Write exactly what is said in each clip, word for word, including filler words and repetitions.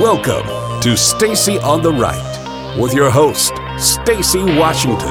Welcome to Stacy on the Right with your host, Stacy Washington.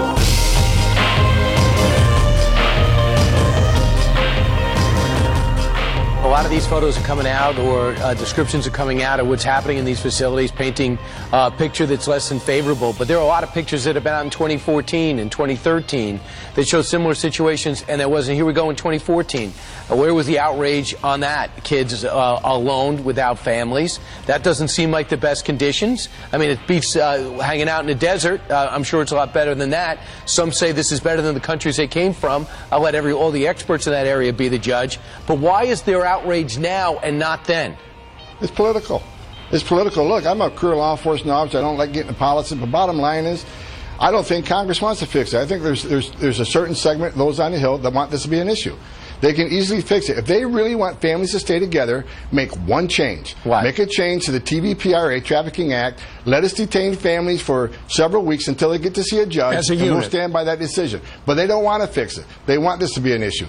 A lot of these photos are coming out, or uh, descriptions are coming out of what's happening in these facilities, painting a picture that's less than favorable. But there are a lot of pictures that have been out in twenty fourteen and twenty thirteen that show similar situations, and there wasn't. Here we go in twenty fourteen. Uh, where was the outrage on that? Kids uh, alone without families. That doesn't seem like the best conditions. I mean, it beats uh, hanging out in the desert. Uh, I'm sure it's a lot better than that. Some say this is better than the countries they came from. I'll let every all the experts in that area be the judge. But why is there outrage? Outrage now and not then? It's political. It's political. Look, I'm a career law enforcement officer. I don't like getting into politics. But bottom line is, I don't think Congress wants to fix it. I think there's there's there's a certain segment, those on the Hill, that want this to be an issue. They can easily fix it. If they really want families to stay together, make one change. What? Make a change to the T V P R A, Trafficking Act. Let us detain families for several weeks until they get to see a judge. As a unit. And we'll stand by that decision. But they don't want to fix it. They want this to be an issue.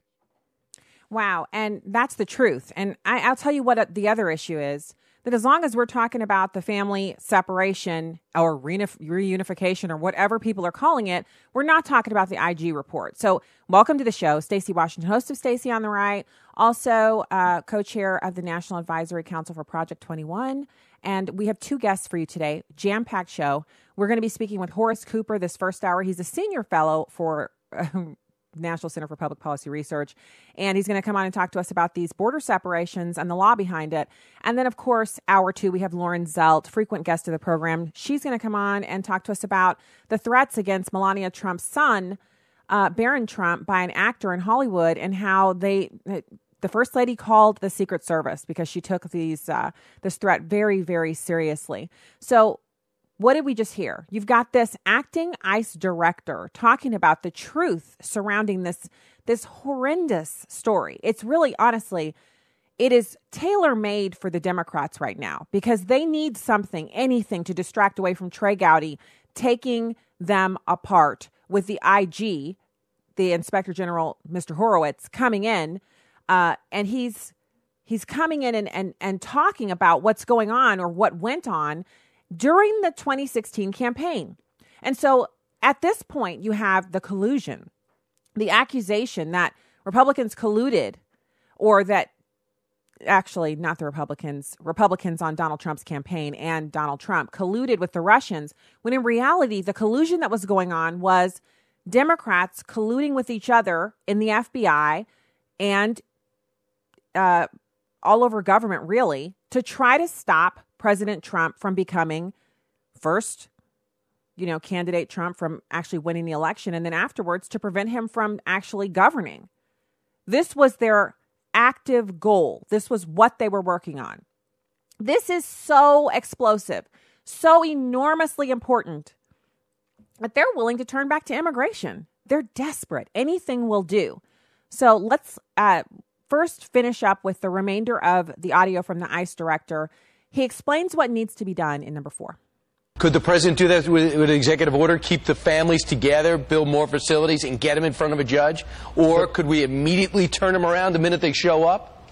Wow. And that's the truth. And I, I'll tell you what the other issue is, that as long as we're talking about the family separation or reunif- reunification or whatever people are calling it, we're not talking about the I G report. So welcome to the show. Stacy Washington, host of Stacy on the Right, also uh, co-chair of the National Advisory Council for Project twenty-one. And we have two guests for you today, jam-packed show. We're going to be speaking with Horace Cooper this first hour. He's a senior fellow for... Um, National Center for Public Policy Research. And he's going to come on and talk to us about these border separations and the law behind it. And then, of course, hour two, we have Lauren Zelt, frequent guest of the program. She's going to come on and talk to us about the threats against Melania Trump's son, uh, Barron Trump, by an actor in Hollywood, and how they... The First Lady called the Secret Service because she took these uh, this threat very, very seriously. So what did we just hear? You've got this acting ICE director talking about the truth surrounding this this horrendous story. It's really, honestly, it is tailor-made for the Democrats right now because they need something, anything to distract away from Trey Gowdy taking them apart with the I G, the Inspector General, Mister Horowitz, coming in, uh, and he's he's coming in and, and, and talking about what's going on or what went on during the twenty sixteen campaign. And so at this point, you have the collusion, the accusation that Republicans colluded, or that actually not the Republicans, Republicans on Donald Trump's campaign and Donald Trump colluded with the Russians, when in reality, the collusion that was going on was Democrats colluding with each other in the F B I and uh, all over government, really, to try to stop President Trump from becoming first, you know, candidate Trump from actually winning the election, and then afterwards to prevent him from actually governing. This was their active goal. This was what they were working on. This is so explosive, so enormously important that they're willing to turn back to immigration. They're desperate. Anything will do. So let's uh, first finish up with the remainder of the audio from the ICE director. He explains what needs to be done in number four. Could the president do that with, with an executive order, keep the families together, build more facilities, and get them in front of a judge? Or could we immediately turn them around the minute they show up?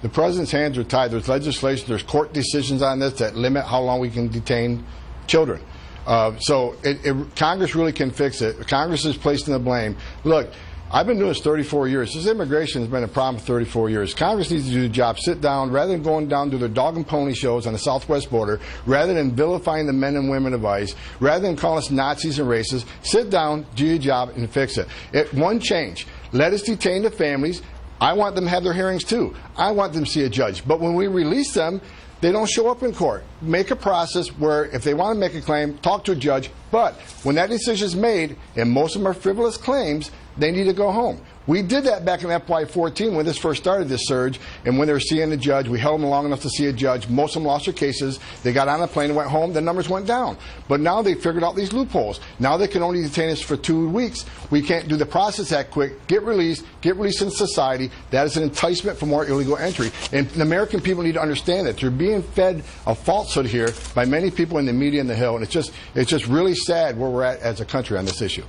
The president's hands are tied. There's legislation, there's court decisions on this that limit how long we can detain children. Uh, so it, it, Congress really can fix it. Congress is placing the blame. Look, I've been doing this thirty-four years. This immigration has been a problem for thirty-four years. Congress needs to do the job. Sit down, rather than going down to their dog and pony shows on the southwest border, rather than vilifying the men and women of ICE, rather than calling us Nazis and racists, sit down, do your job, and fix it. It one change. Let us detain the families. I want them to have their hearings, too. I want them to see a judge. But when we release them, they don't show up in court. Make a process where if they want to make a claim, talk to a judge. But when that decision is made, and most of them are frivolous claims, they need to go home. We did that back in F Y fourteen when this first started, this surge, and when they were seeing a judge, we held them long enough to see a judge. Most of them lost their cases. They got on a plane and went home. The numbers went down. But now they figured out these loopholes. Now they can only detain us for two weeks. We can't do the process that quick. Get released. Get released in society. That is an enticement for more illegal entry. And the American people need to understand that. They're being fed a falsehood here by many people in the media and the Hill. And it's just, it's just really sad where we're at as a country on this issue.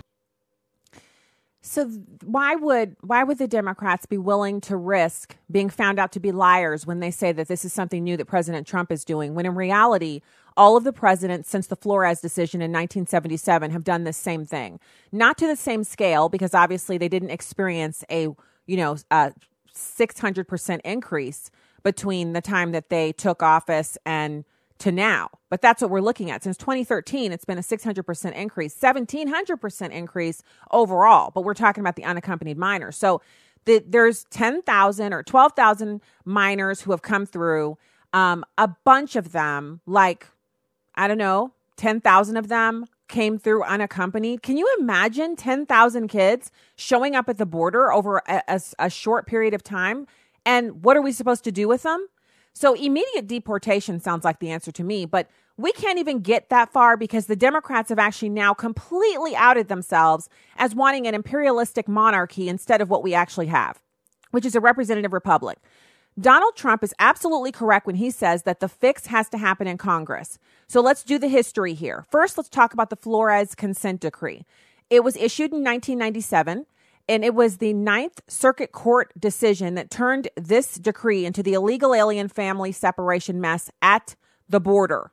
So why would why would the Democrats be willing to risk being found out to be liars when they say that this is something new that President Trump is doing, when in reality, all of the presidents since the Flores decision in nineteen seventy-seven have done this same thing? Not to the same scale, because obviously they didn't experience a, you know, a six hundred percent increase between the time that they took office and to now. But that's what we're looking at. Since twenty thirteen, it's been a six hundred percent increase, seventeen hundred percent increase overall. But we're talking about the unaccompanied minors. So the, there's ten thousand or twelve thousand minors who have come through. Um, a bunch of them, like, I don't know, ten thousand of them came through unaccompanied. Can you imagine ten thousand kids showing up at the border over a, a, a short period of time? And what are we supposed to do with them? So immediate deportation sounds like the answer to me, but we can't even get that far because the Democrats have actually now completely outed themselves as wanting an imperialistic monarchy instead of what we actually have, which is a representative republic. Donald Trump is absolutely correct when he says that the fix has to happen in Congress. So let's do the history here. First, let's talk about the Flores Consent Decree. It was issued in nineteen ninety-seven. And it was the Ninth Circuit Court decision that turned this decree into the illegal alien family separation mess at the border.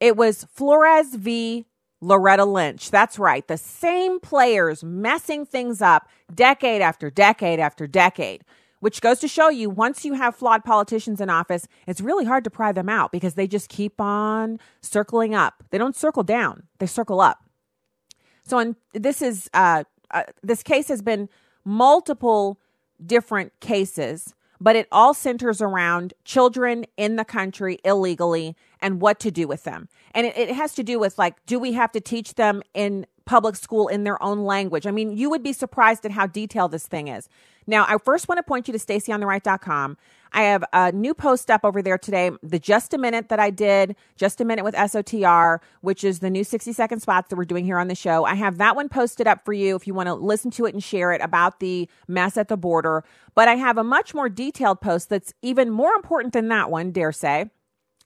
It was Flores v. Loretta Lynch. That's right. The same players messing things up decade after decade after decade, which goes to show you once you have flawed politicians in office, it's really hard to pry them out because they just keep on circling up. They don't circle down. They circle up. So in, this is... Uh, Uh, this case has been multiple different cases, but it all centers around children in the country illegally and what to do with them. And it, it has to do with, like, do we have to teach them in public school in their own language? I mean, you would be surprised at how detailed this thing is. Now, I first want to point you to Stacy on the Right dot com. I have a new post up over there today, the Just a Minute that I did, Just a Minute with S O T R, which is the new sixty-second spots that we're doing here on the show. I have that one posted up for you if you want to listen to it and share it about the mess at the border. But I have a much more detailed post that's even more important than that one, dare say,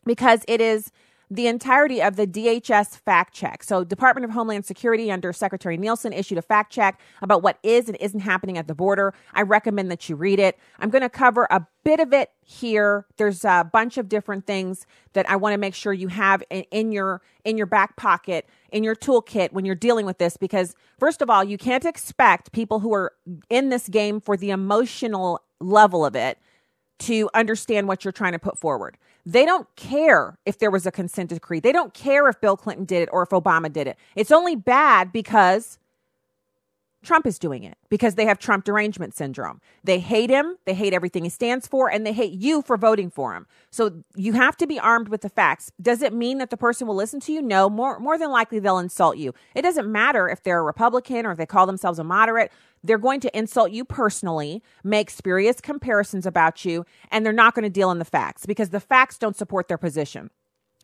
because it is the entirety of the D H S fact check. So Department of Homeland Security under Secretary Nielsen issued a fact check about what is and isn't happening at the border. I recommend that you read it. I'm going to cover a bit of it here. There's a bunch of different things that I want to make sure you have in, in your in your back pocket, in your toolkit when you're dealing with this, because first of all, you can't expect people who are in this game for the emotional level of it to understand what you're trying to put forward. They don't care if there was a consent decree. They don't care if Bill Clinton did it or if Obama did it. It's only bad because Trump is doing it, because they have Trump derangement syndrome. They hate him, they hate everything he stands for, and they hate you for voting for him. So you have to be armed with the facts. Does it mean that the person will listen to you? No, more, more than likely they'll insult you. It doesn't matter if they're a Republican or if they call themselves a moderate. They're going to insult you personally, make spurious comparisons about you, and they're not going to deal in the facts because the facts don't support their position.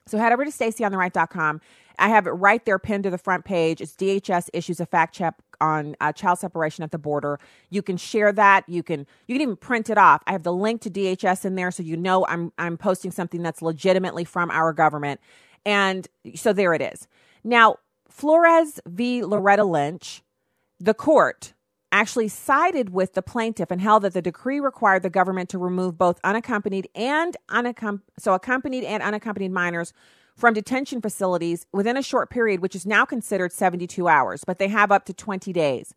So head over to Stacy on the Right dot com. I have it right there pinned to the front page. It's D H S issues a fact check on uh, child separation at the border. You can share that. You can you can even print it off. I have the link to D H S in there so you know I'm I'm posting something that's legitimately from our government. And so there it is. Now, Flores v. Loretta Lynch, the court actually sided with the plaintiff and held that the decree required the government to remove both unaccompanied and unaccom- so accompanied and unaccompanied minors from detention facilities within a short period, which is now considered seventy-two hours, but they have up to twenty days.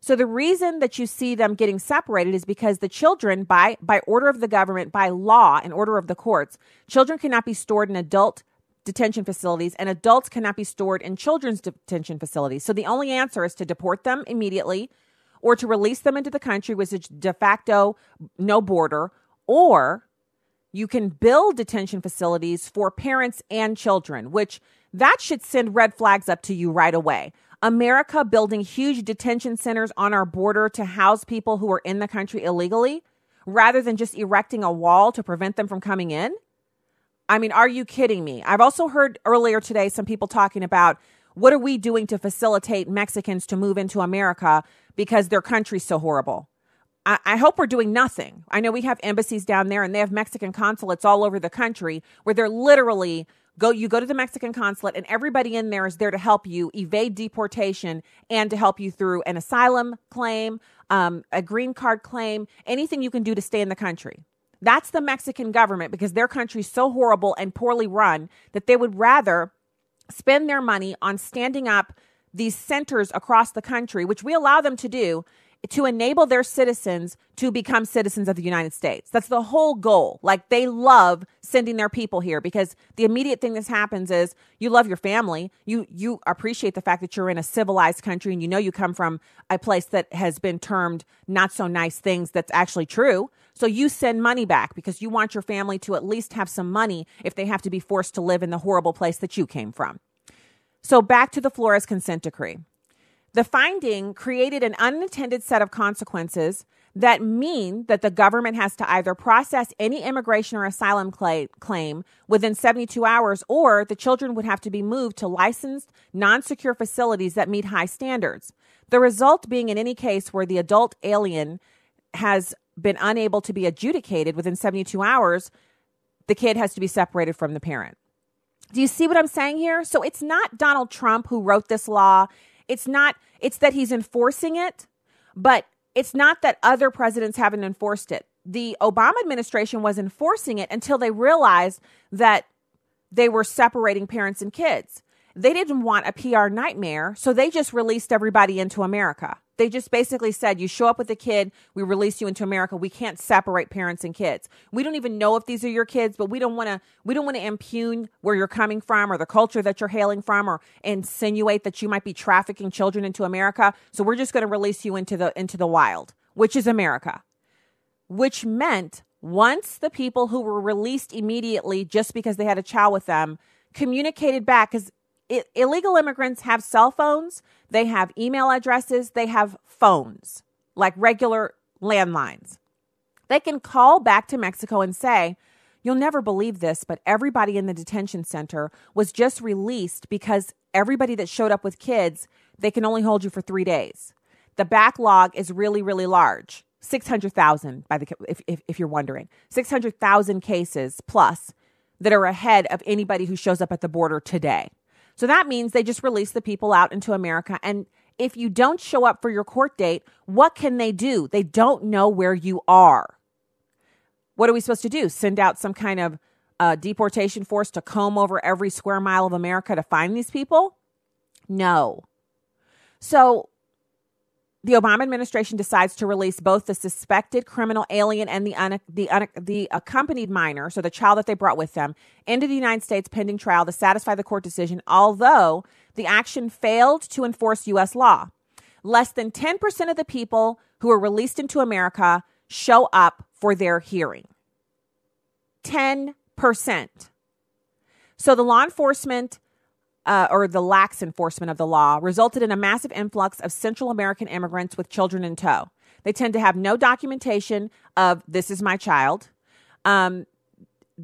So the reason that you see them getting separated is because the children, by by order of the government, by law and order of the courts, children cannot be stored in adult detention facilities, and adults cannot be stored in children's detention facilities. So the only answer is to deport them immediately, or to release them into the country with a de facto no border, or you can build detention facilities for parents and children, which that should send red flags up to you right away. America building huge detention centers on our border to house people who are in the country illegally, rather than just erecting a wall to prevent them from coming in? I mean, are you kidding me? I've also heard earlier today some people talking about, what are we doing to facilitate Mexicans to move into America because their country's so horrible? I, I hope we're doing nothing. I know we have embassies down there and they have Mexican consulates all over the country where they're literally go, you go to the Mexican consulate and everybody in there is there to help you evade deportation and to help you through an asylum claim, um, a green card claim, anything you can do to stay in the country. That's the Mexican government, because their country's so horrible and poorly run that they would rather spend their money on standing up these centers across the country, which we allow them to do, to enable their citizens to become citizens of the United States. That's the whole goal. Like, they love sending their people here, because the immediate thing that happens is you love your family. You you appreciate the fact that you're in a civilized country and you know you come from a place that has been termed not so nice things that's actually true. So you send money back because you want your family to at least have some money if they have to be forced to live in the horrible place that you came from. So back to the Flores consent decree. The finding created an unintended set of consequences that mean that the government has to either process any immigration or asylum claim within seventy-two hours, or the children would have to be moved to licensed, non-secure facilities that meet high standards. The result being, in any case where the adult alien has been unable to be adjudicated within seventy-two hours, the kid has to be separated from the parent. Do you see what I'm saying here? So it's not Donald Trump who wrote this law. It's not, it's that he's enforcing it, but it's not that other presidents haven't enforced it. The Obama administration was enforcing it until they realized that they were separating parents and kids. They didn't want a P R nightmare, so they just released everybody into America. They just basically said, you show up with a kid, we release you into America. We can't separate parents and kids. We don't even know if these are your kids, but we don't want to we don't want to impugn where you're coming from or the culture that you're hailing from, or insinuate that you might be trafficking children into America. So we're just going to release you into the into the wild, which is America. Which meant once the people who were released immediately just because they had a child with them communicated back, because illegal immigrants have cell phones, they have email addresses, they have phones, like regular landlines. They can call back to Mexico and say, you'll never believe this, but everybody in the detention center was just released because everybody that showed up with kids, they can only hold you for three days. The backlog is really, really large. six hundred thousand, by the if, if, if you're wondering, six hundred thousand cases plus that are ahead of anybody who shows up at the border today. So that means they just release the people out into America. And if you don't show up for your court date, what can they do? They don't know where you are. What are we supposed to do? Send out some kind of uh, deportation force to comb over every square mile of America to find these people? No. So the Obama administration decides to release both the suspected criminal alien and the un- the un- the accompanied minor, so the child that they brought with them, into the United States pending trial to satisfy the court decision, although the action failed to enforce U S law. Less than ten percent of the people who are released into America show up for their hearing. ten percent. So the law enforcement Uh, or the lax enforcement of the law resulted in a massive influx of Central American immigrants with children in tow. They tend to have no documentation of this is my child. Um,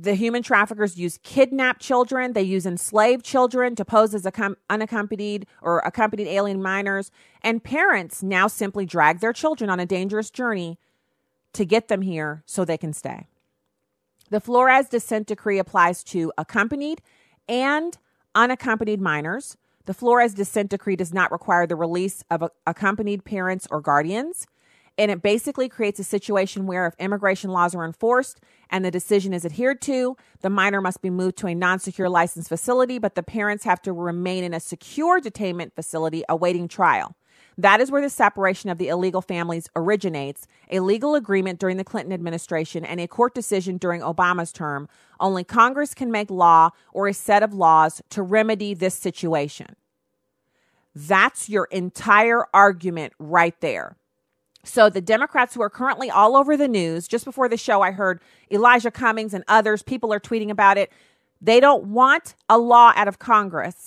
the human traffickers use kidnapped children. They use enslaved children to pose as accom- unaccompanied or accompanied alien minors. And parents now simply drag their children on a dangerous journey to get them here so they can stay. The Flores dissent decree applies to accompanied and unaccompanied minors. The Flores dissent decree does not require the release of accompanied parents or guardians. And it basically creates a situation where if immigration laws are enforced and the decision is adhered to, the minor must be moved to a non-secure licensed facility, but the parents have to remain in a secure detainment facility awaiting trial. That is where the separation of the illegal families originates, a legal agreement during the Clinton administration and a court decision during Obama's term. Only Congress can make law or a set of laws to remedy this situation. That's your entire argument right there. So the Democrats who are currently all over the news, just before the show, I heard Elijah Cummings and others, people are tweeting about it. They don't want a law out of Congress,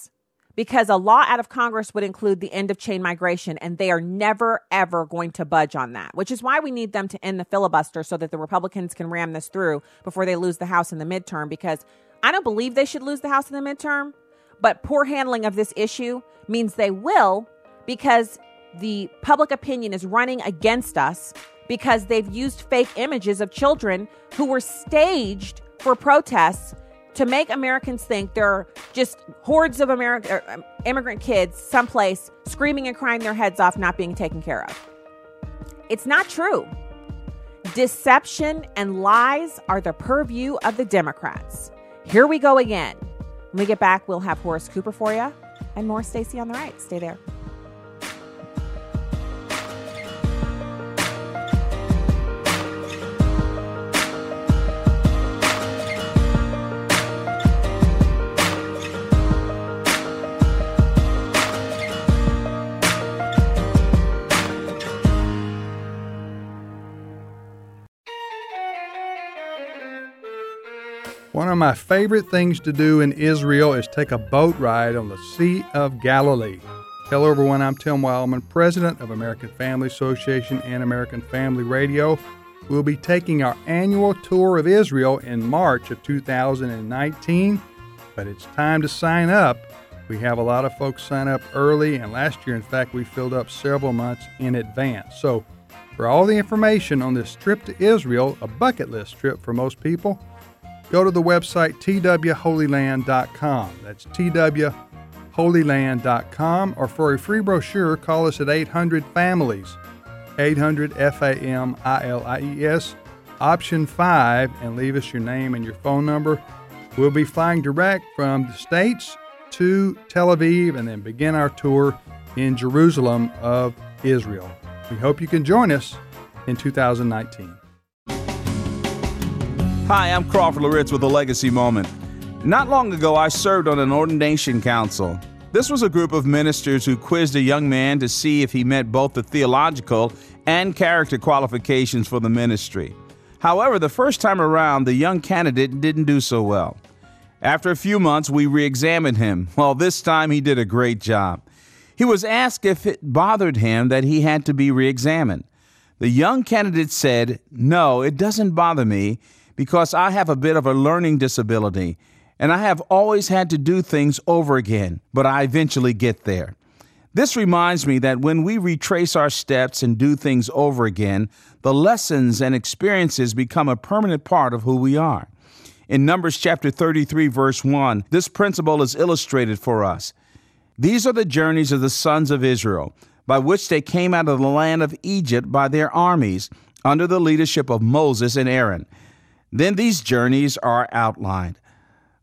because a law out of Congress would include the end of chain migration, and they are never, ever going to budge on that, which is why we need them to end the filibuster so that the Republicans can ram this through before they lose the House in the midterm, because I don't believe they should lose the House in the midterm, but poor handling of this issue means they will, because the public opinion is running against us because they've used fake images of children who were staged for protests to make Americans think there are just hordes of American uh, immigrant kids someplace screaming and crying their heads off, not being taken care of. It's not true. Deception and lies are the purview of the Democrats. Here we go again. When we get back, we'll have Horace Cooper for you and more Stacy on the Right. Stay there. One of my favorite things to do in Israel is take a boat ride on the Sea of Galilee. Hello everyone, I'm Tim Wildman, president of American Family Association and American Family Radio. We'll be taking our annual tour of Israel in March of two thousand nineteen, but it's time to sign up. We have a lot of folks sign up early, and last year, in fact, we filled up several months in advance. So for all the information on this trip to Israel, a bucket list trip for most people, go to the website t w holy land dot com. That's t w holy land dot com. Or for a free brochure, call us at eight hundred families, eight hundred F A M I L I E S, option five, and leave us your name and your phone number. We'll be flying direct from the States to Tel Aviv and then begin our tour in Jerusalem of Israel. We hope you can join us in two thousand nineteen. Hi, I'm Crawford Loritts with a Legacy Moment. Not long ago, I served on an ordination council. This was a group of ministers who quizzed a young man to see if he met both the theological and character qualifications for the ministry. However, the first time around, the young candidate didn't do so well. After a few months, we re-examined him. Well, this time he did a great job. He was asked if it bothered him that he had to be re-examined. The young candidate said, "No, it doesn't bother me, because I have a bit of a learning disability, and I have always had to do things over again, but I eventually get there." This reminds me that when we retrace our steps and do things over again, the lessons and experiences become a permanent part of who we are. In Numbers chapter thirty-three, verse one, this principle is illustrated for us. "These are the journeys of the sons of Israel, by which they came out of the land of Egypt by their armies, under the leadership of Moses and Aaron. Then these journeys are outlined."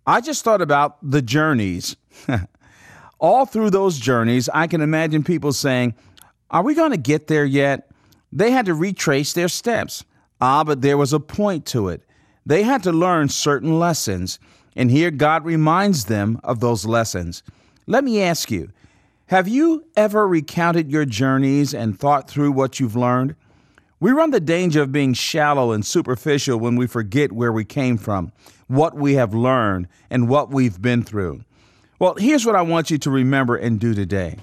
I just thought about the journeys. All through those journeys, I can imagine people saying, "Are we going to get there yet?" They had to retrace their steps. Ah, but there was a point to it. They had to learn certain lessons, and here God reminds them of those lessons. Let me ask you, have you ever recounted your journeys and thought through what you've learned? We run the danger of being shallow and superficial when we forget where we came from, what we have learned, and what we've been through. Well, here's what I want you to remember and do today.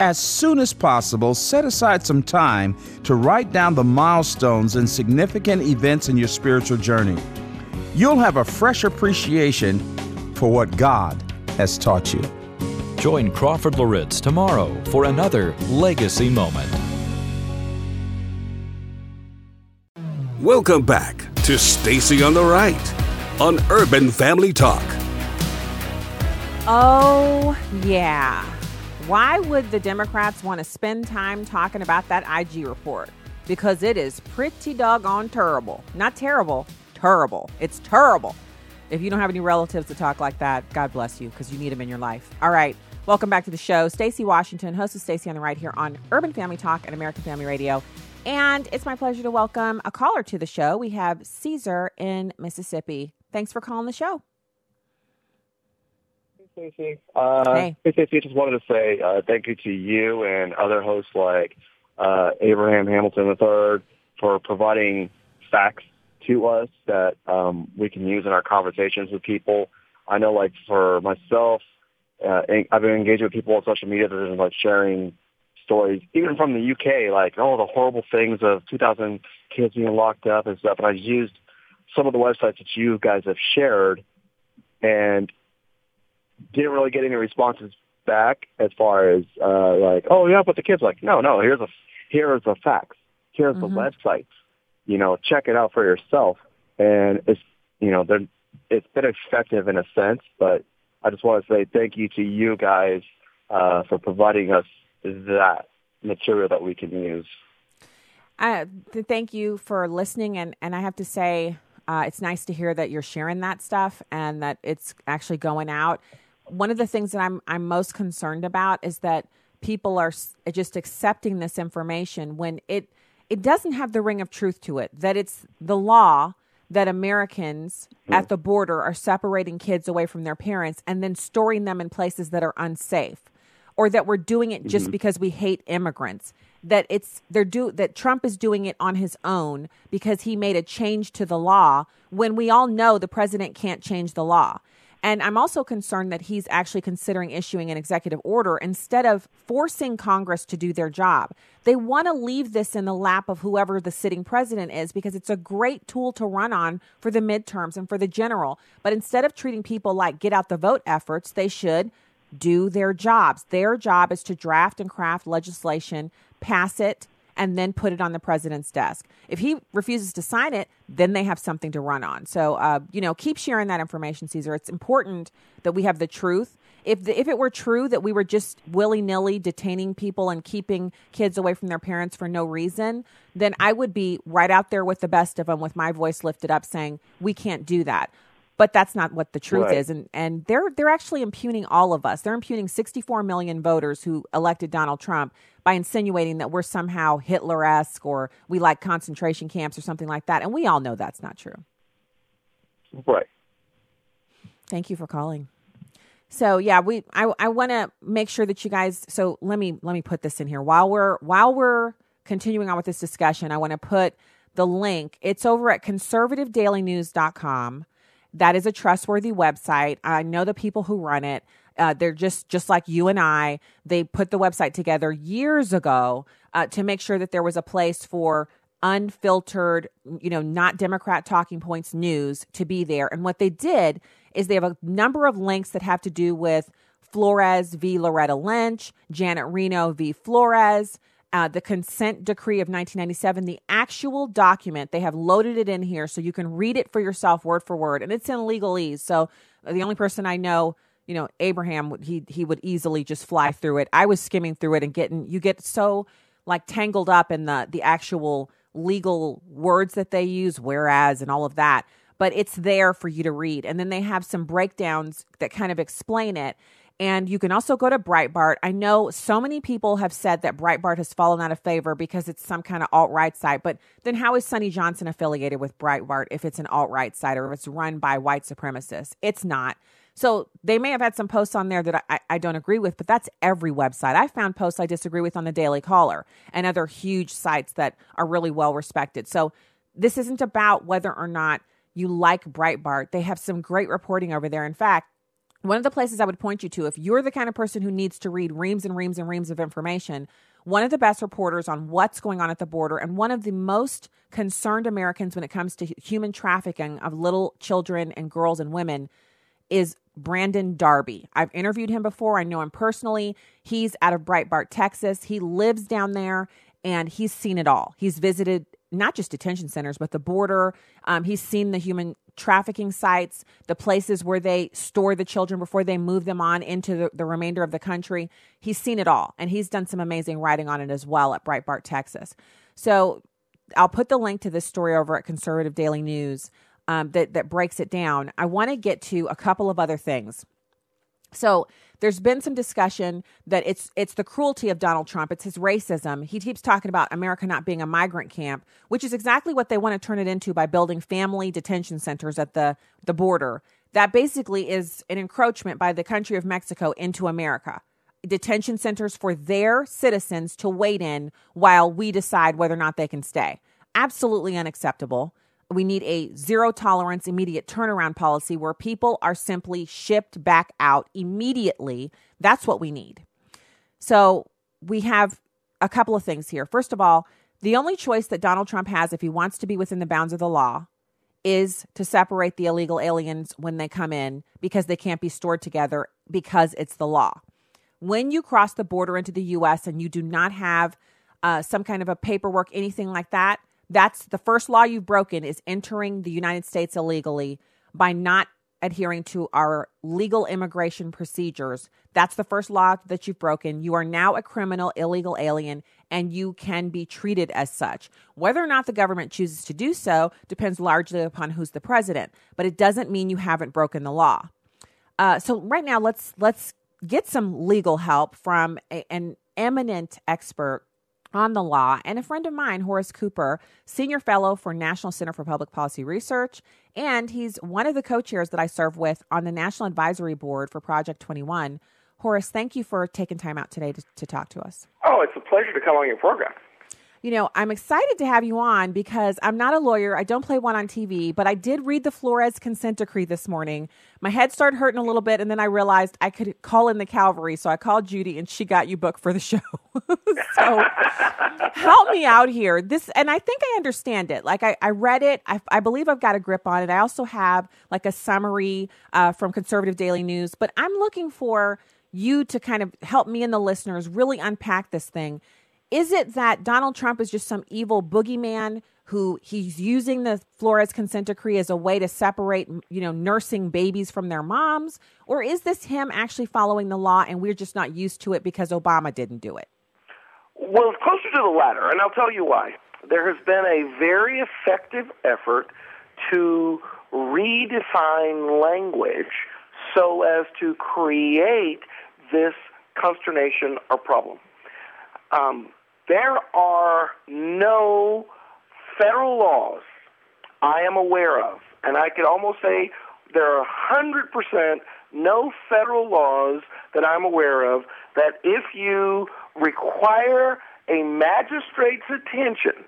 As soon as possible, set aside some time to write down the milestones and significant events in your spiritual journey. You'll have a fresh appreciation for what God has taught you. Join Crawford Loritts tomorrow for another Legacy Moment. Welcome back to Stacy on the Right on Urban Family Talk. Oh, yeah. Why would the Democrats want to spend time talking about that I G report? Because it is pretty doggone terrible. Not terrible, terrible. It's terrible. If you don't have any relatives to talk like that, God bless you, because you need them in your life. All right. Welcome back to the show. Stacy Washington, host of Stacy on the Right here on Urban Family Talk and American Family Radio. And it's my pleasure to welcome a caller to the show. We have Caesar in Mississippi. Thanks for calling the show. Hey, Stacey. Uh, hey. Stacey, I just wanted to say uh, thank you to you and other hosts like uh, Abraham Hamilton the third for providing facts to us that um, we can use in our conversations with people. I know, like, for myself, uh, I've been engaging with people on social media that are, like, sharing stories, even from the U K, like all the horrible things of two thousand kids being locked up and stuff. And I used some of the websites that you guys have shared and didn't really get any responses back as far as uh, like, "Oh yeah, but the kids," like, no, no, here's a, here's the facts. Here's mm-hmm. the websites. you know, check it out for yourself. And it's, you know, it's been effective in a sense, but I just want to say thank you to you guys uh, for providing us that material that we can use. Uh, thank you for listening. And, and I have to say, uh, it's nice to hear that you're sharing that stuff and that it's actually going out. One of the things that I'm I'm most concerned about is that people are just accepting this information when it it doesn't have the ring of truth to it, that it's the law that Americans at the border are separating kids away from their parents and then storing them in places that are unsafe, or that we're doing it just mm-hmm. because we hate immigrants, that it's they're do that Trump is doing it on his own because he made a change to the law when we all know the president can't change the law. And I'm also concerned that he's actually considering issuing an executive order instead of forcing Congress to do their job. They want to leave this in the lap of whoever the sitting president is because it's a great tool to run on for the midterms and for the general. But instead of treating people like get out the vote efforts, they should do their jobs. Their job is to draft and craft legislation, pass it, and then put it on the president's desk. If he refuses to sign it, then they have something to run on. So, uh, you know, keep sharing that information, Cesar. It's important that we have the truth. If the, if it were true that we were just willy-nilly detaining people and keeping kids away from their parents for no reason, then I would be right out there with the best of them with my voice lifted up saying, we can't do that. But that's not what the truth right. is. And, and they're they're actually impugning all of us. They're impugning sixty-four million voters who elected Donald Trump by insinuating that we're somehow Hitler-esque or we like concentration camps or something like that. And we all know that's not true. Right. Thank you for calling. So, yeah, we I, I want to make sure that you guys. So let me let me put this in here while we're while we're continuing on with this discussion. I want to put the link. It's over at conservative daily news dot com. That is a trustworthy website. I know the people who run it. Uh, they're just just like you and I. They put the website together years ago uh, to make sure that there was a place for unfiltered, you know, not Democrat talking points news to be there. And what they did is they have a number of links that have to do with Flores v. Loretta Lynch, Janet Reno v. Flores, Uh, the consent decree of nineteen ninety-seven, the actual document. They have loaded it in here so you can read it for yourself word for word. And it's in legalese. So the only person I know, you know, Abraham, he he would easily just fly through it. I was skimming through it and getting, you get so like tangled up in the the actual legal words that they use, whereas and all of that. But it's there for you to read. And then they have some breakdowns that kind of explain it. And you can also go to Breitbart. I know so many people have said that Breitbart has fallen out of favor because it's some kind of alt-right site. But then how is Sonny Johnson affiliated with Breitbart if it's an alt-right site or if it's run by white supremacists? It's not. So they may have had some posts on there that I, I don't agree with, but that's every website. I found posts I disagree with on the Daily Caller and other huge sites that are really well-respected. So this isn't about whether or not you like Breitbart. They have some great reporting over there. In fact, one of the places I would point you to, if you're the kind of person who needs to read reams and reams and reams of information, one of the best reporters on what's going on at the border and one of the most concerned Americans when it comes to human trafficking of little children and girls and women is Brandon Darby. I've interviewed him before. I know him personally. He's out of Breitbart, Texas. He lives down there and he's seen it all. He's visited not just detention centers, but the border. Um, he's seen the human trafficking sites, the places where they store the children before they move them on into the, the remainder of the country. He's seen it all. And he's done some amazing writing on it as well at Breitbart, Texas. So I'll put the link to this story over at Conservative Daily News um, that, that breaks it down. I want to get to a couple of other things. So there's been some discussion that it's it's the cruelty of Donald Trump. It's his racism. He keeps talking about America not being a migrant camp, which is exactly what they want to turn it into by building family detention centers at the, the border. That basically is an encroachment by the country of Mexico into America. Detention centers for their citizens to wait in while we decide whether or not they can stay. Absolutely unacceptable. We need a zero-tolerance immediate turnaround policy where people are simply shipped back out immediately. That's what we need. So we have a couple of things here. First of all, the only choice that Donald Trump has if he wants to be within the bounds of the law is to separate the illegal aliens when they come in because they can't be stored together because it's the law. When you cross the border into the U S and you do not have uh, some kind of a paperwork, anything like that, That's the first law you've broken, is entering the United States illegally by not adhering to our legal immigration procedures. That's the first law that you've broken. You are now a criminal, illegal alien, and you can be treated as such. Whether or not the government chooses to do so depends largely upon who's the president, but it doesn't mean you haven't broken the law. Uh, so right now, let's let's get some legal help from a, an eminent expert on the law, and a friend of mine, Horace Cooper, senior fellow for National Center for Public Policy Research, and he's one of the co-chairs that I serve with on the National Advisory Board for Project twenty-one. Horace, thank you for taking time out today to, to talk to us. Oh, it's a pleasure to come on your program. You know, I'm excited to have you on because I'm not a lawyer. I don't play one on T V, but I did read the Flores consent decree this morning. My head started hurting a little bit, and then I realized I could call in the cavalry, so I called Judy, and she got you booked for the show. So help me out here. This, and I think I understand it. Like, I, I read it. I, I believe I've got a grip on it. I also have, like, a summary uh, from Conservative Daily News, but I'm looking for you to kind of help me and the listeners really unpack this thing. Is it that Donald Trump is just some evil boogeyman who he's using the Flores consent decree as a way to separate, you know, nursing babies from their moms? Or is this him actually following the law and we're just not used to it because Obama didn't do it? Well, it's closer to the latter, and I'll tell you why. There has been a very effective effort to redefine language so as to create this consternation or problem. Um, there are no federal laws I am aware of, and I could almost say there are one hundred percent no federal laws that I'm aware of that if you require a magistrate's attention,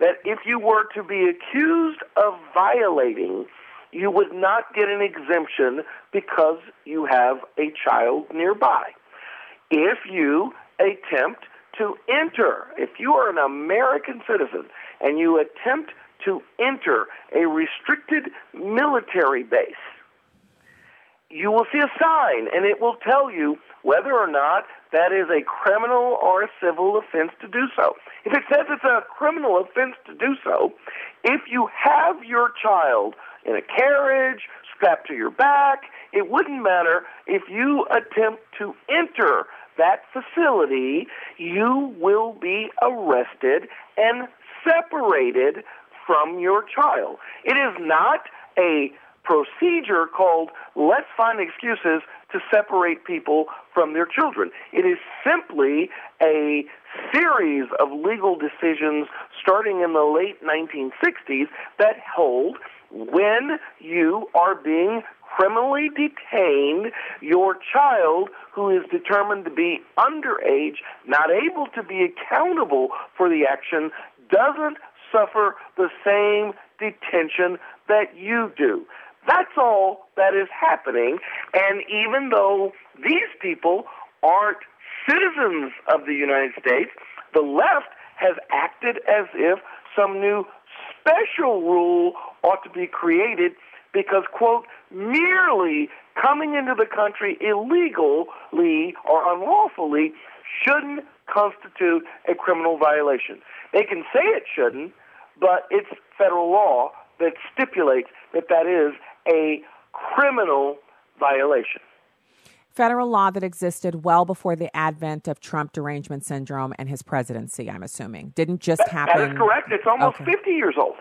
that if you were to be accused of violating, you would not get an exemption because you have a child nearby. If you attempt to enter, if you are an American citizen and you attempt to enter a restricted military base, you will see a sign, and it will tell you whether or not that is a criminal or a civil offense to do so. If it says it's a criminal offense to do so, if you have your child in a carriage, strapped to your back, it wouldn't matter. If you attempt to enter that facility, you will be arrested and separated from your child. It is not a procedure called, let's find excuses to separate people from their children. It is simply a series of legal decisions starting in the late nineteen sixties that hold when you are being criminally detained, your child, who is determined to be underage, not able to be accountable for the action, doesn't suffer the same detention that you do. That's all that is happening, and even though these people aren't citizens of the United States, the left has acted as if some new special rule ought to be created because, quote, merely coming into the country illegally or unlawfully shouldn't constitute a criminal violation. They can say it shouldn't, but it's federal law that stipulates that that is a criminal violation. Federal law that existed well before the advent of Trump derangement syndrome and his presidency, I'm assuming. Didn't just happen. That is correct. It's almost okay. fifty years old.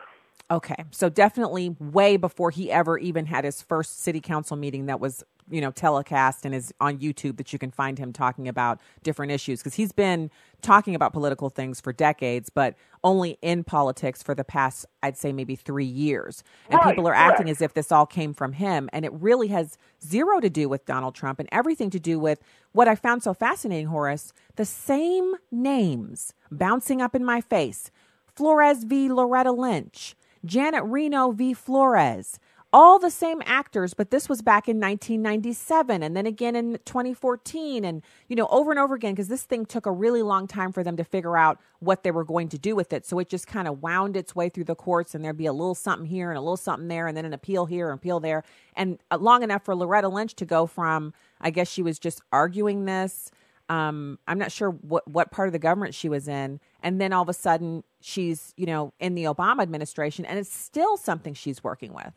Okay. So definitely way before he ever even had his first city council meeting that was, you know, telecast and is on YouTube that you can find him talking about different issues. Because he's been talking about political things for decades, but only in politics for the past, I'd say, maybe three years. And right, people are acting right. as if this all came from him. And it really has zero to do with Donald Trump and everything to do with what I found so fascinating, Horace, the same names bouncing up in my face. Flores v. Loretta Lynch. Janet Reno v. Flores, all the same actors, but this was back in nineteen ninety-seven and then again in twenty fourteen and, you know, over and over again, because this thing took a really long time for them to figure out what they were going to do with it. So it just kind of wound its way through the courts and there'd be a little something here and a little something there and then an appeal here and appeal there. And long enough for Loretta Lynch to go from, I guess she was just arguing this Um, I'm not sure what, what part of the government she was in. And then all of a sudden she's, you know, in the Obama administration, and it's still something she's working with.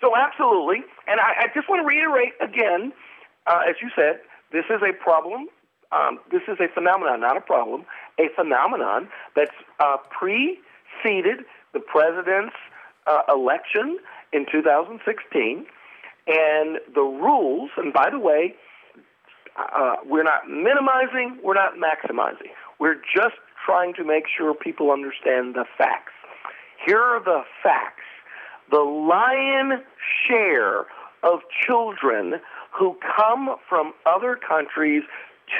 So absolutely. And I, I just want to reiterate again, uh, as you said, this is a problem. Um, this is a phenomenon, not a problem, a phenomenon that's uh, preceded the president's uh, election in two thousand sixteen. And the rules, and by the way, Uh, we're not minimizing, we're not maximizing. We're just trying to make sure people understand the facts. Here are the facts. The lion's share of children who come from other countries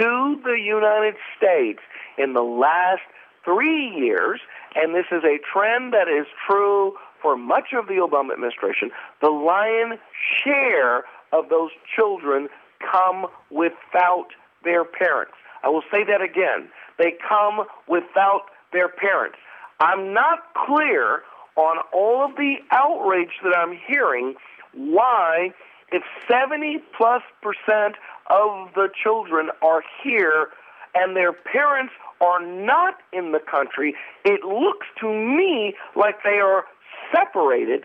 to the United States in the last three years, and this is a trend that is true for much of the Obama administration, the lion's share of those children come without their parents. I will say that again. They come without their parents. I'm not clear on all of the outrage that I'm hearing why, if seventy plus percent of the children are here and their parents are not in the country, it looks to me like they are separated,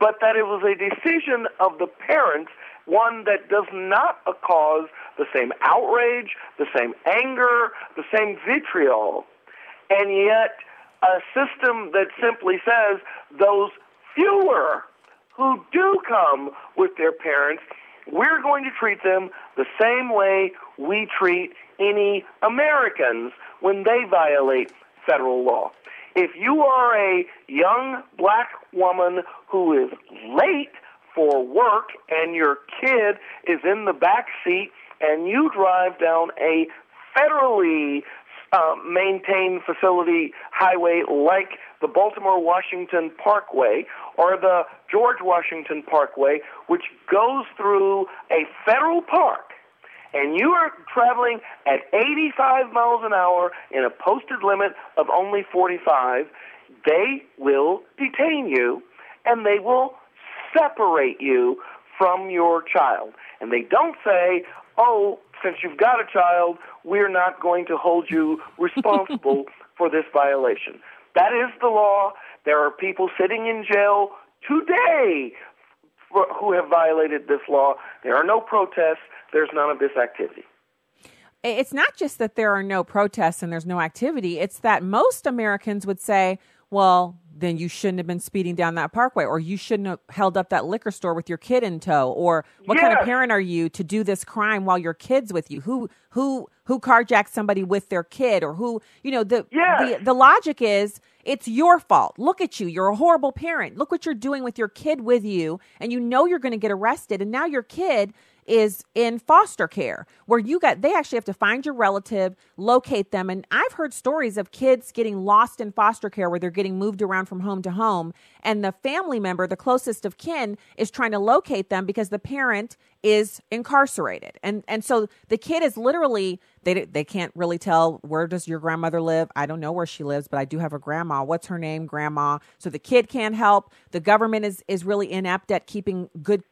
but that it was a decision of the parents, one that does not cause the same outrage, the same anger, the same vitriol, and yet a system that simply says those fewer who do come with their parents, we're going to treat them the same way we treat any Americans when they violate federal law. If you are a young black woman who is late for work and your kid is in the back seat and you drive down a federally uh, maintained facility highway like the Baltimore-Washington Parkway or the George Washington Parkway, which goes through a federal park, and you are traveling at eighty-five miles an hour in a posted limit of only forty-five, they will detain you and they will separate you from your child. And they don't say, oh, since you've got a child, we're not going to hold you responsible for this violation. That is the law. There are people sitting in jail today for, who have violated this law. There are no protests. There's none of this activity. It's not just that there are no protests and there's no activity. It's that most Americans would say, well, then you shouldn't have been speeding down that parkway, or you shouldn't have held up that liquor store with your kid in tow, or what yes. kind of parent are you to do this crime while your kid's with you? Who who who carjacked somebody with their kid, or who, you know, the, yes. the the logic is it's your fault. Look at you. You're a horrible parent. Look what you're doing with your kid with you, and you know you're going to get arrested, and now your kid is in foster care where you got, they actually have to find your relative, locate them. And I've heard stories of kids getting lost in foster care where they're getting moved around from home to home. And the family member, the closest of kin, is trying to locate them because the parent is incarcerated. And and so the kid is literally, they they can't really tell, where does your grandmother live? I don't know where she lives, but I do have a grandma. What's her name? Grandma. So the kid can't help. The government is is really inept at keeping good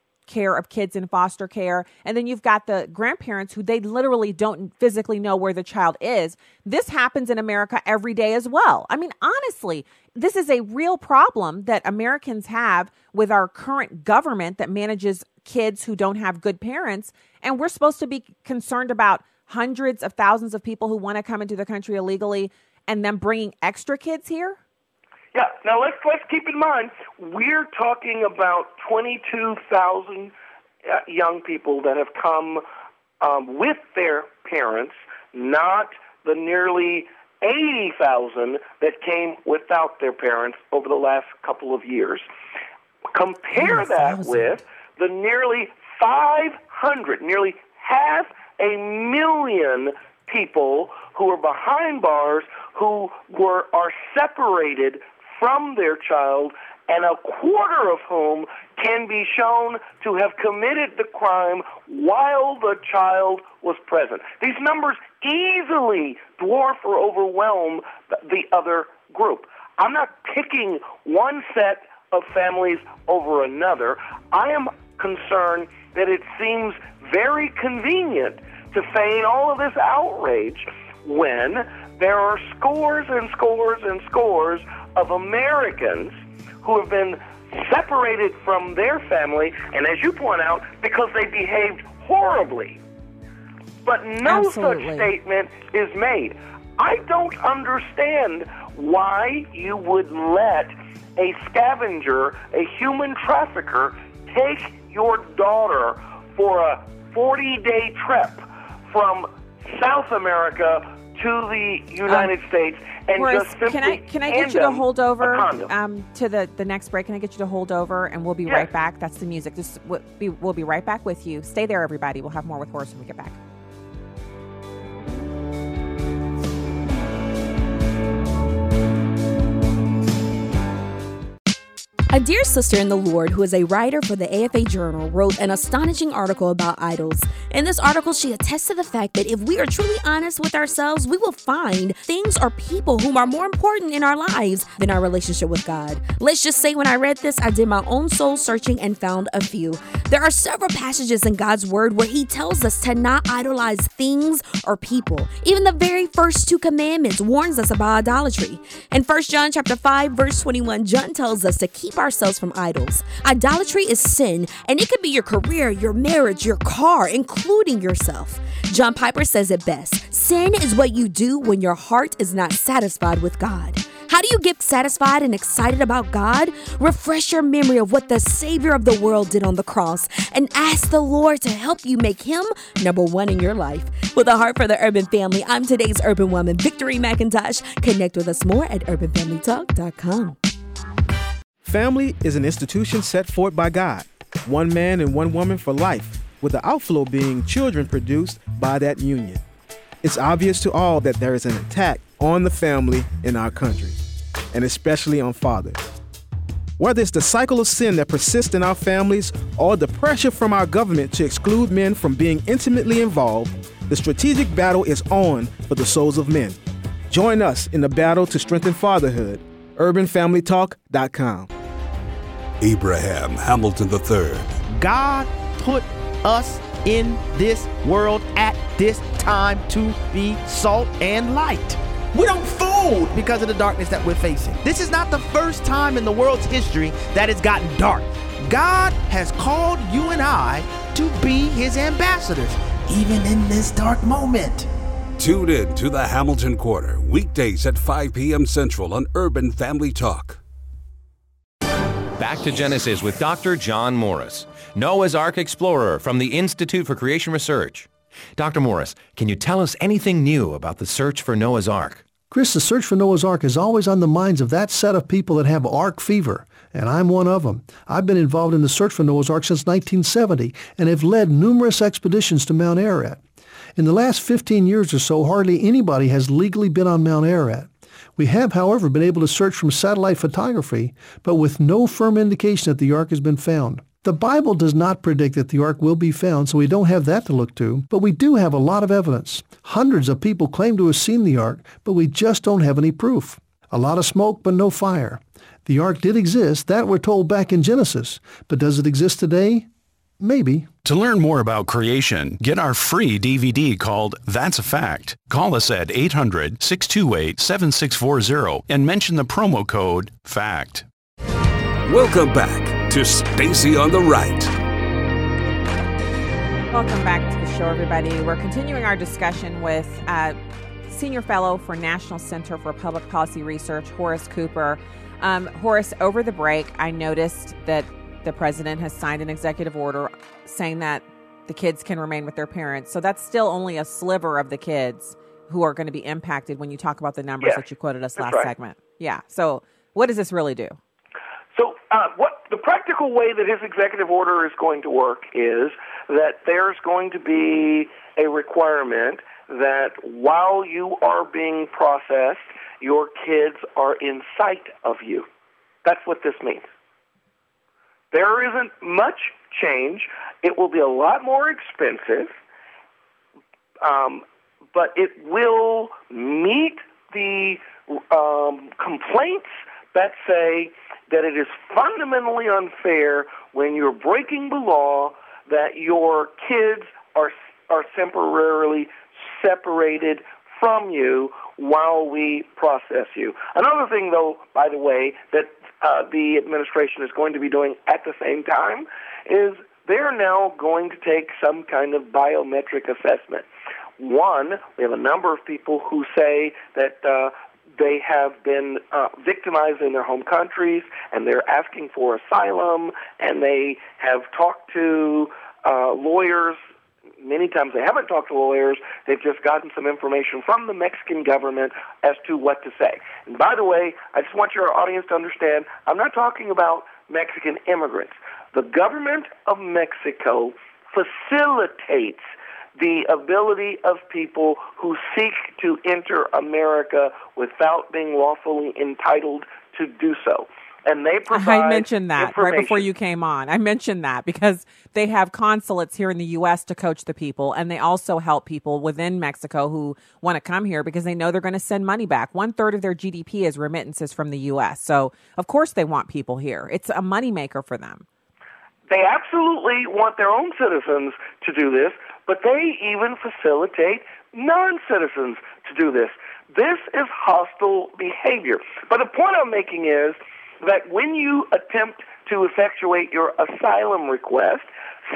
care of kids in foster care. And then you've got the grandparents who they literally don't physically know where the child is. This happens in America every day as well. I mean, honestly, this is a real problem that Americans have with our current government that manages kids who don't have good parents. And we're supposed to be concerned about hundreds of thousands of people who want to come into the country illegally and them bringing extra kids here. Yeah. Now, let's let's keep in mind, we're talking about twenty-two thousand uh, young people that have come um, with their parents, not the nearly eighty thousand that came without their parents over the last couple of years. Compare that with the nearly five hundred, nearly half a million people who are behind bars, who were are separated from their child, and a quarter of whom can be shown to have committed the crime while the child was present. These numbers easily dwarf or overwhelm the other group. I'm not picking one set of families over another. I am concerned that it seems very convenient to feign all of this outrage when there are scores and scores and scores of Americans who have been separated from their family, and as you point out, because they behaved horribly. But no Absolutely. Such statement is made. I don't understand why you would let a scavenger, a human trafficker, take your daughter for a forty-day trip from South America to the United um, States and Horace, just simply can I, can I get you to hold over um, to the, the next break? Can I get you to hold over and we'll be yes. right back? That's the music. This, we'll, be, we'll be right back with you. Stay there, everybody. We'll have more with Horace when we get back. A dear sister in the Lord who is a writer for the A F A Journal wrote an astonishing article about idols. In this article, she attests to the fact that if we are truly honest with ourselves, we will find things or people whom are more important in our lives than our relationship with God. Let's just say when I read this, I did my own soul searching and found a few. There are several passages in God's word where he tells us to not idolize things or people. Even the very first two commandments warns us about idolatry. In First John chapter five, verse twenty-one, John tells us to keep our ourselves from idols. Idolatry is sin, and it could be your career, your marriage, your car, including yourself. John Piper says it best. Sin is what you do when your heart is not satisfied with God. How do you get satisfied and excited about God? Refresh your memory of what the Savior of the world did on the cross and ask the Lord to help you make him number one in your life. With a heart for the urban family, I'm today's urban woman, Victory McIntosh. Connect with us more at urban family talk dot com. Family is an institution set forth by God, one man and one woman for life, with the outflow being children produced by that union. It's obvious to all that there is an attack on the family in our country, and especially on fathers. Whether it's the cycle of sin that persists in our families or the pressure from our government to exclude men from being intimately involved, the strategic battle is on for the souls of men. Join us in the battle to strengthen fatherhood. urban family talk dot com. Abraham Hamilton the third. God put us in this world at this time to be salt and light. We don't fold because of the darkness that we're facing. This is not the first time in the world's history that it's gotten dark. God has called you and I to be his ambassadors, even in this dark moment. Tune in to the Hamilton Quarter, weekdays at five p.m. Central on Urban Family Talk. Back to Genesis with Doctor John Morris, Noah's Ark Explorer from the Institute for Creation Research. Doctor Morris, can you tell us anything new about the search for Noah's Ark? Chris, the search for Noah's Ark is always on the minds of that set of people that have Ark fever, and I'm one of them. I've been involved in the search for Noah's Ark since nineteen seventy and have led numerous expeditions to Mount Ararat. In the last fifteen years or so, hardly anybody has legally been on Mount Ararat. We have, however, been able to search from satellite photography, but with no firm indication that the Ark has been found. The Bible does not predict that the Ark will be found, so we don't have that to look to, but we do have a lot of evidence. Hundreds of people claim to have seen the Ark, but we just don't have any proof. A lot of smoke, but no fire. The Ark did exist, that we're told back in Genesis, but does it exist today? Maybe. To learn more about creation, get our free D V D called That's a Fact. Call us at eight hundred, six two eight, seven six four zero and mention the promo code FACT. Welcome back to Stacy on the Right. Welcome back to the show, everybody. We're continuing our discussion with uh, Senior Fellow for National Center for Public Policy Research, Horace Cooper. Um, Horace, over the break, I noticed that the president has signed an executive order saying that the kids can remain with their parents. So that's still only a sliver of the kids who are going to be impacted when you talk about the numbers yeah, that you quoted us last right. segment. Yeah. So what does this really do? So uh, what the practical way that his executive order is going to work is that there's going to be a requirement that while you are being processed, your kids are in sight of you. That's what this means. There isn't much change. It will be a lot more expensive, um, but it will meet the um, complaints that say that it is fundamentally unfair when you're breaking the law that your kids are are temporarily separated from you while we process you. Another thing, though, by the way, that uh, the administration is going to be doing at the same time is they're now going to take some kind of biometric assessment. One, we have a number of people who say that uh, they have been uh, victimized in their home countries, and they're asking for asylum, and they have talked to uh, lawyers. Many times they haven't talked to lawyers. They've just gotten some information from the Mexican government as to what to say. And by the way, I just want your audience to understand, I'm not talking about Mexican immigrants. The government of Mexico facilitates the ability of people who seek to enter America without being lawfully entitled to do so. And they provide I mentioned that right before you came on. I mentioned that because they have consulates here in the U S to coach the people, and they also help people within Mexico who want to come here because they know they're going to send money back. One third of their G D P is remittances from the U S. So, of course, they want people here. It's a moneymaker for them. They absolutely want their own citizens to do this, but they even facilitate non-citizens to do this. This is hostile behavior. But the point I'm making is that when you attempt to effectuate your asylum request,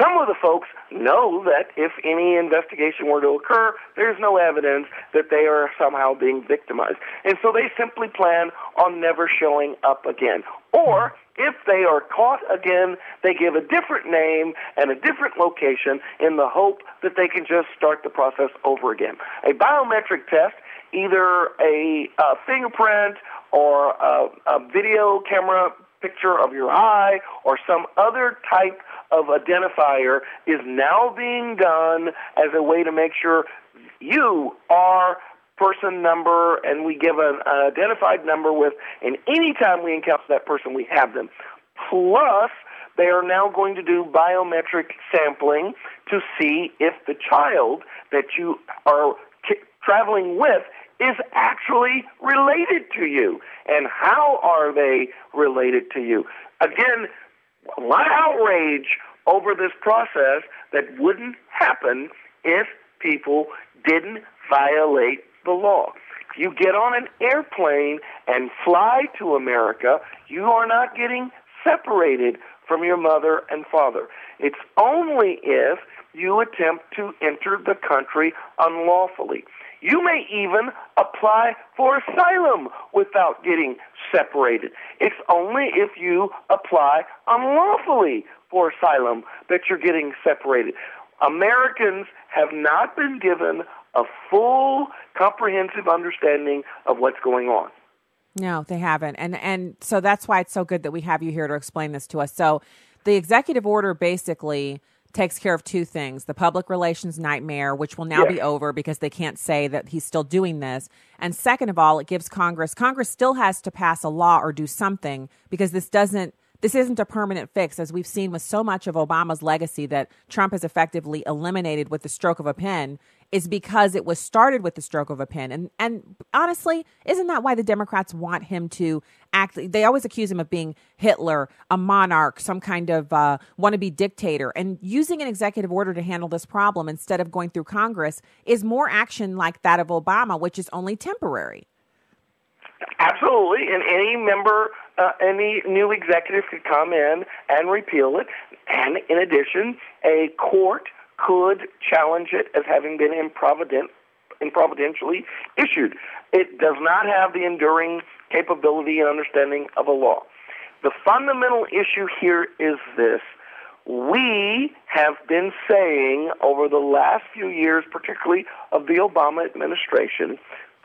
some of the folks know that if any investigation were to occur, there's no evidence that they are somehow being victimized. And so they simply plan on never showing up again. Or if they are caught again, they give a different name and a different location in the hope that they can just start the process over again. A biometric test, either a, a fingerprint or a, a video camera picture of your eye or some other type of identifier, is now being done as a way to make sure you are person number, and we give an identified number with, and any time we encounter that person, we have them. Plus, they are now going to do biometric sampling to see if the child that you are t- traveling with is actually related to you, and how are they related to you. Again, a lot of outrage over this process that wouldn't happen if people didn't violate the law. If you get on an airplane and fly to America, you are not getting separated from your mother and father. It's only if you attempt to enter the country unlawfully. You may even apply for asylum without getting separated. It's only if you apply unlawfully for asylum that you're getting separated. Americans have not been given a full, comprehensive understanding of what's going on. No, they haven't. And and so that's why it's so good that we have you here to explain this to us. So the executive order basically takes care of two things: the public relations nightmare, which will now yeah. be over because they can't say that he's still doing this. And second of all, it gives Congress, Congress still has to pass a law or do something, because this doesn't, this isn't a permanent fix, as we've seen with so much of Obama's legacy that Trump has effectively eliminated with the stroke of a pen, is because it was started with the stroke of a pen. And and honestly, isn't that why the Democrats want him to act? They always accuse him of being Hitler, a monarch, some kind of uh, wannabe dictator. And using an executive order to handle this problem instead of going through Congress is more action like that of Obama, which is only temporary. Absolutely. And any member, uh, any new executive could come in and repeal it. And in addition, a court could challenge it as having been improvident, improvidentially issued. It does not have the enduring capability and understanding of a law. The fundamental issue here is this. We have been saying over the last few years, particularly of the Obama administration,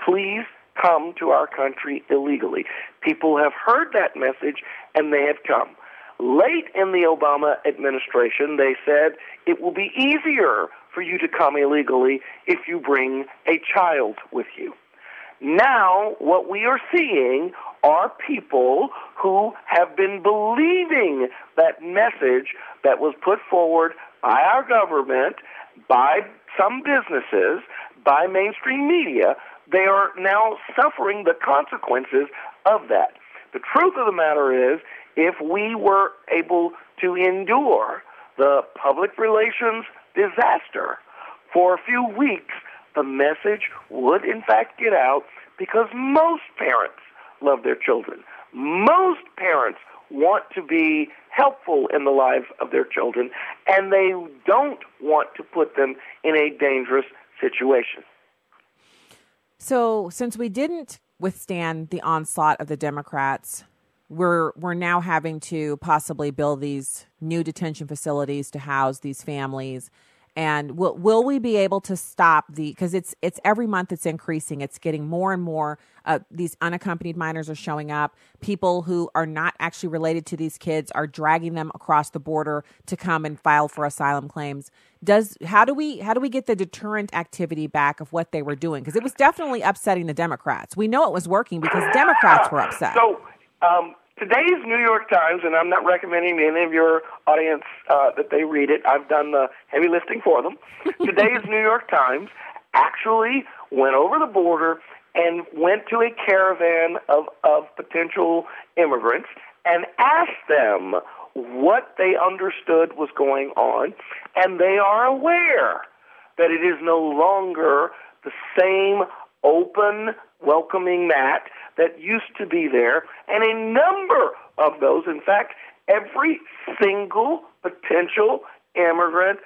please come to our country illegally. People have heard that message, and they have come. Late in the Obama administration, they said it will be easier for you to come illegally if you bring a child with you. Now, what we are seeing are people who have been believing that message that was put forward by our government, by some businesses, by mainstream media. They are now suffering the consequences of that. The truth of the matter is, if we were able to endure the public relations disaster for a few weeks, the message would, in fact, get out, because most parents love their children. Most parents want to be helpful in the lives of their children, and they don't want to put them in a dangerous situation. So since we didn't withstand the onslaught of the Democrats, we're we're now having to possibly build these new detention facilities to house these families. And will will we be able to stop the, because it's it's every month it's increasing. It's getting more and more. Uh, these unaccompanied minors are showing up. People who are not actually related to these kids are dragging them across the border to come and file for asylum claims. Does how do we how do we get the deterrent activity back of what they were doing? Because it was definitely upsetting the Democrats. We know it was working because Democrats were upset. So um, today's New York Times, and I'm not recommending to any of your audience uh, that they read it. I've done the heavy lifting for them. Today's New York Times actually went over the border and went to a caravan of, of potential immigrants and asked them what they understood was going on, and they are aware that it is no longer the same open, welcoming mat that used to be there, and a number of those, in fact, every single potential immigrant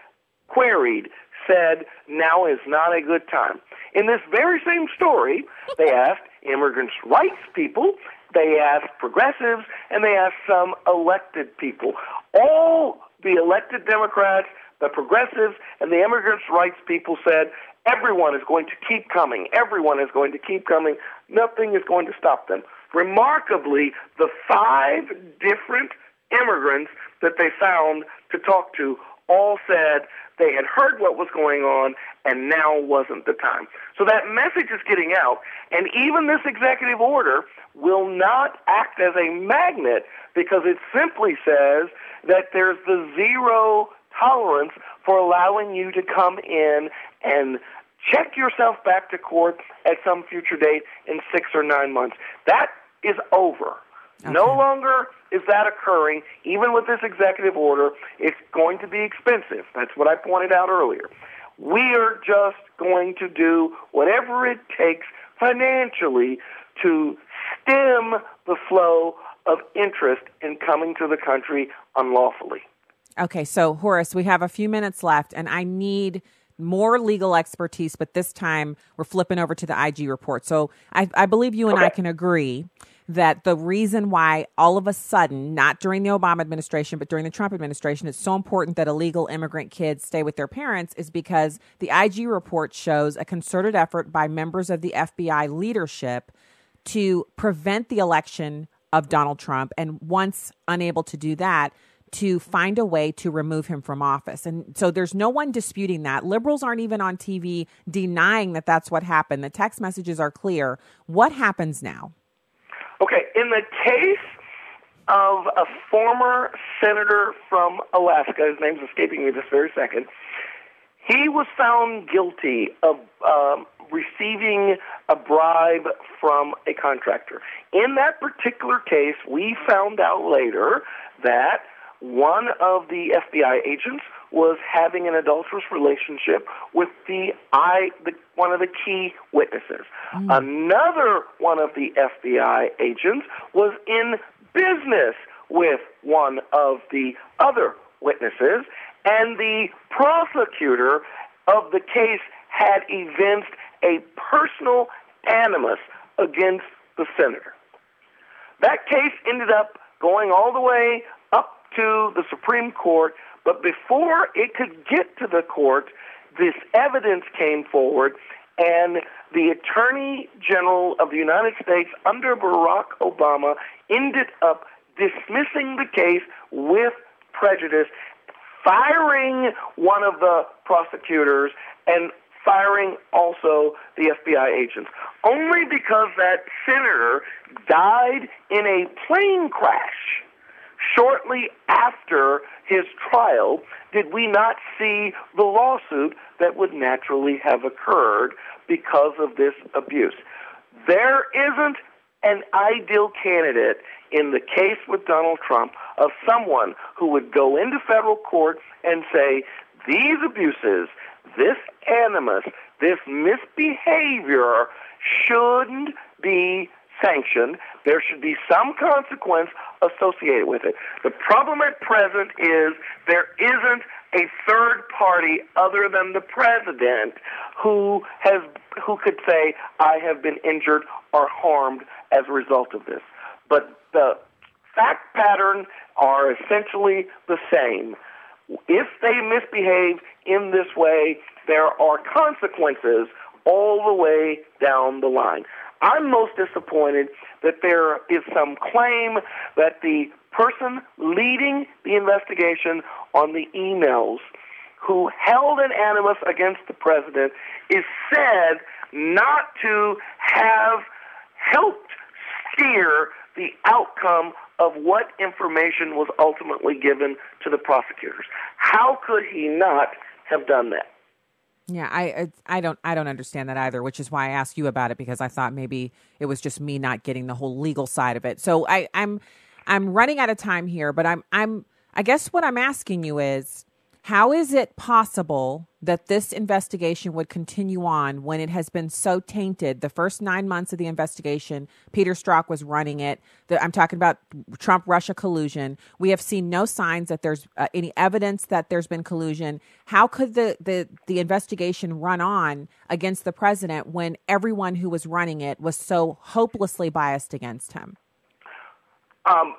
queried said, now is not a good time. In this very same story, they asked immigrants' rights people, they asked progressives, and they asked some elected people. All the elected Democrats, the progressives, and the immigrants' rights people said, everyone is going to keep coming. Everyone is going to keep coming. Nothing is going to stop them. Remarkably, the five different immigrants that they found to talk to all said they had heard what was going on and now wasn't the time. So that message is getting out, and even this executive order will not act as a magnet because it simply says that there's the zero tolerance for allowing you to come in and check yourself back to court at some future date in six or nine months. That is over. Okay. No longer is that occurring, even with this executive order. It's going to be expensive. That's what I pointed out earlier. We are just going to do whatever it takes financially to stem the flow of interest in coming to the country unlawfully. Okay, so Horace, we have a few minutes left, and I need more legal expertise, but this time we're flipping over to the I G report. So I, I believe you and okay. I can agree that the reason why all of a sudden, not during the Obama administration, but during the Trump administration, it's so important that illegal immigrant kids stay with their parents is because the I G report shows a concerted effort by members of the F B I leadership to prevent the election of Donald Trump. And once unable to do that, to find a way to remove him from office. And so there's no one disputing that. Liberals aren't even on T V denying that that's what happened. The text messages are clear. What happens now? Okay, in the case of a former senator from Alaska, his name's escaping me this very second, he was found guilty of um, receiving a bribe from a contractor. In that particular case, we found out later that one of the F B I agents was having an adulterous relationship with the I, the, one of the key witnesses. Mm. Another one of the F B I agents was in business with one of the other witnesses, and the prosecutor of the case had evinced a personal animus against the senator. That case ended up going all the way up to the Supreme Court, but before it could get to the court, this evidence came forward, and the Attorney General of the United States under Barack Obama ended up dismissing the case with prejudice, firing one of the prosecutors and firing also the F B I agents, only because that senator died in a plane crash. Shortly after his trial, did we not see the lawsuit that would naturally have occurred because of this abuse? There isn't an ideal candidate in the case with Donald Trump of someone who would go into federal court and say, these abuses, this animus, this misbehavior shouldn't be sanctioned. There should be some consequence associated with it. The problem at present is there isn't a third party other than the president who has who could say, I have been injured or harmed as a result of this. But the fact pattern are essentially the same. If they misbehave in this way, there are consequences all the way down the line. I'm most disappointed that there is some claim that the person leading the investigation on the emails who held an animus against the president is said not to have helped steer the outcome of what information was ultimately given to the prosecutors. How could he not have done that? Yeah, I I don't I don't understand that either, which is why I asked you about it, because I thought maybe it was just me not getting the whole legal side of it. So I, I'm I'm running out of time here, but I'm I'm I guess what I'm asking you is, how is it possible that this investigation would continue on when it has been so tainted? The first nine months of the investigation, Peter Strzok was running it. The, I'm talking about Trump-Russia collusion. We have seen no signs that there's uh, any evidence that there's been collusion. How could the, the, the investigation run on against the president when everyone who was running it was so hopelessly biased against him? Um.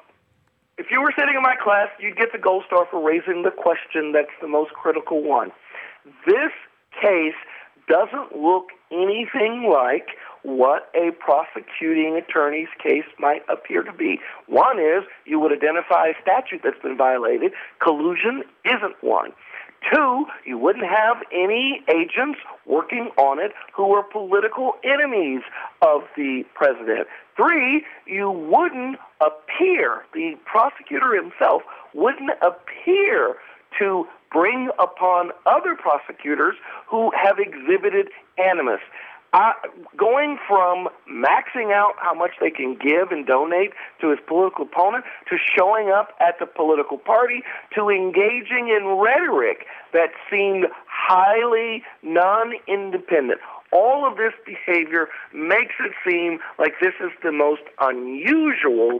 If you were sitting in my class, you'd get the gold star for raising the question that's the most critical one. This case doesn't look anything like what a prosecuting attorney's case might appear to be. One is you would identify a statute that's been violated. Collusion isn't one. Two, you wouldn't have any agents working on it who were political enemies of the president. Three, you wouldn't appear, the prosecutor himself wouldn't appear to bring upon other prosecutors who have exhibited animus. Uh, going from maxing out how much they can give and donate to his political opponent to showing up at the political party to engaging in rhetoric that seemed highly non-independent. All of this behavior makes it seem like this is the most unusual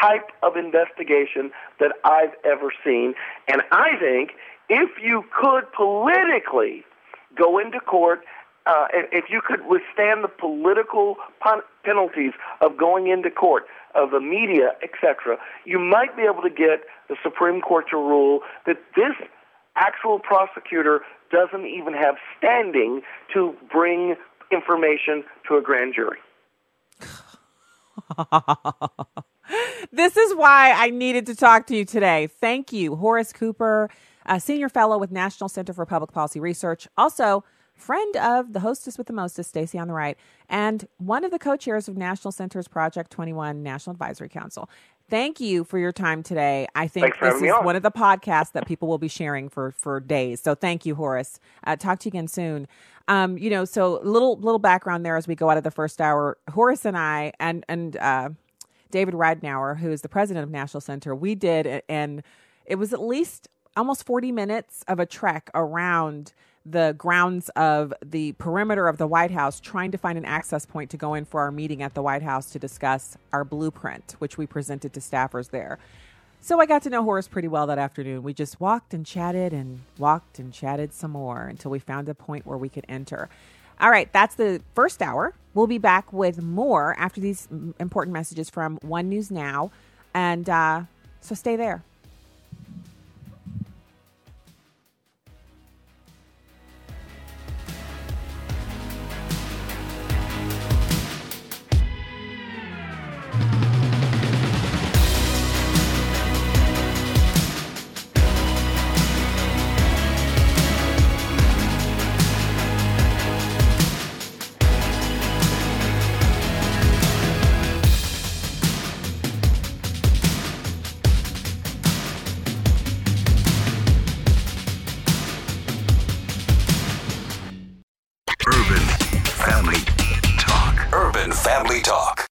type of investigation that I've ever seen. And I think if you could politically go into court Uh, if you could withstand the political pun- penalties of going into court, of the media, et cetera, you might be able to get the Supreme Court to rule that this actual prosecutor doesn't even have standing to bring information to a grand jury. This is why I needed to talk to you today. Thank you, Horace Cooper, a senior fellow with National Center for Public Policy Research, also friend of the hostess with the mostest, Stacy on the Right, and one of the co-chairs of National Center's Project twenty-one National Advisory Council. Thank you for your time today. I think this is on. one of the podcasts that people will be sharing for, for days. So thank you, Horace. Uh, talk to you again soon. Um, you know, so little little background there as we go out of the first hour. Horace and I and and uh, David Radenauer, who is the president of National Center, we did, and it was at least almost forty minutes of a trek around the grounds of the perimeter of the White House, trying to find an access point to go in for our meeting at the White House to discuss our blueprint, which we presented to staffers there. So I got to know Horace pretty well that afternoon. We just walked and chatted and walked and chatted some more until we found a point where we could enter. All right, that's the first hour. We'll be back with more after these important messages from One News Now. And uh, so stay there. Family Talk.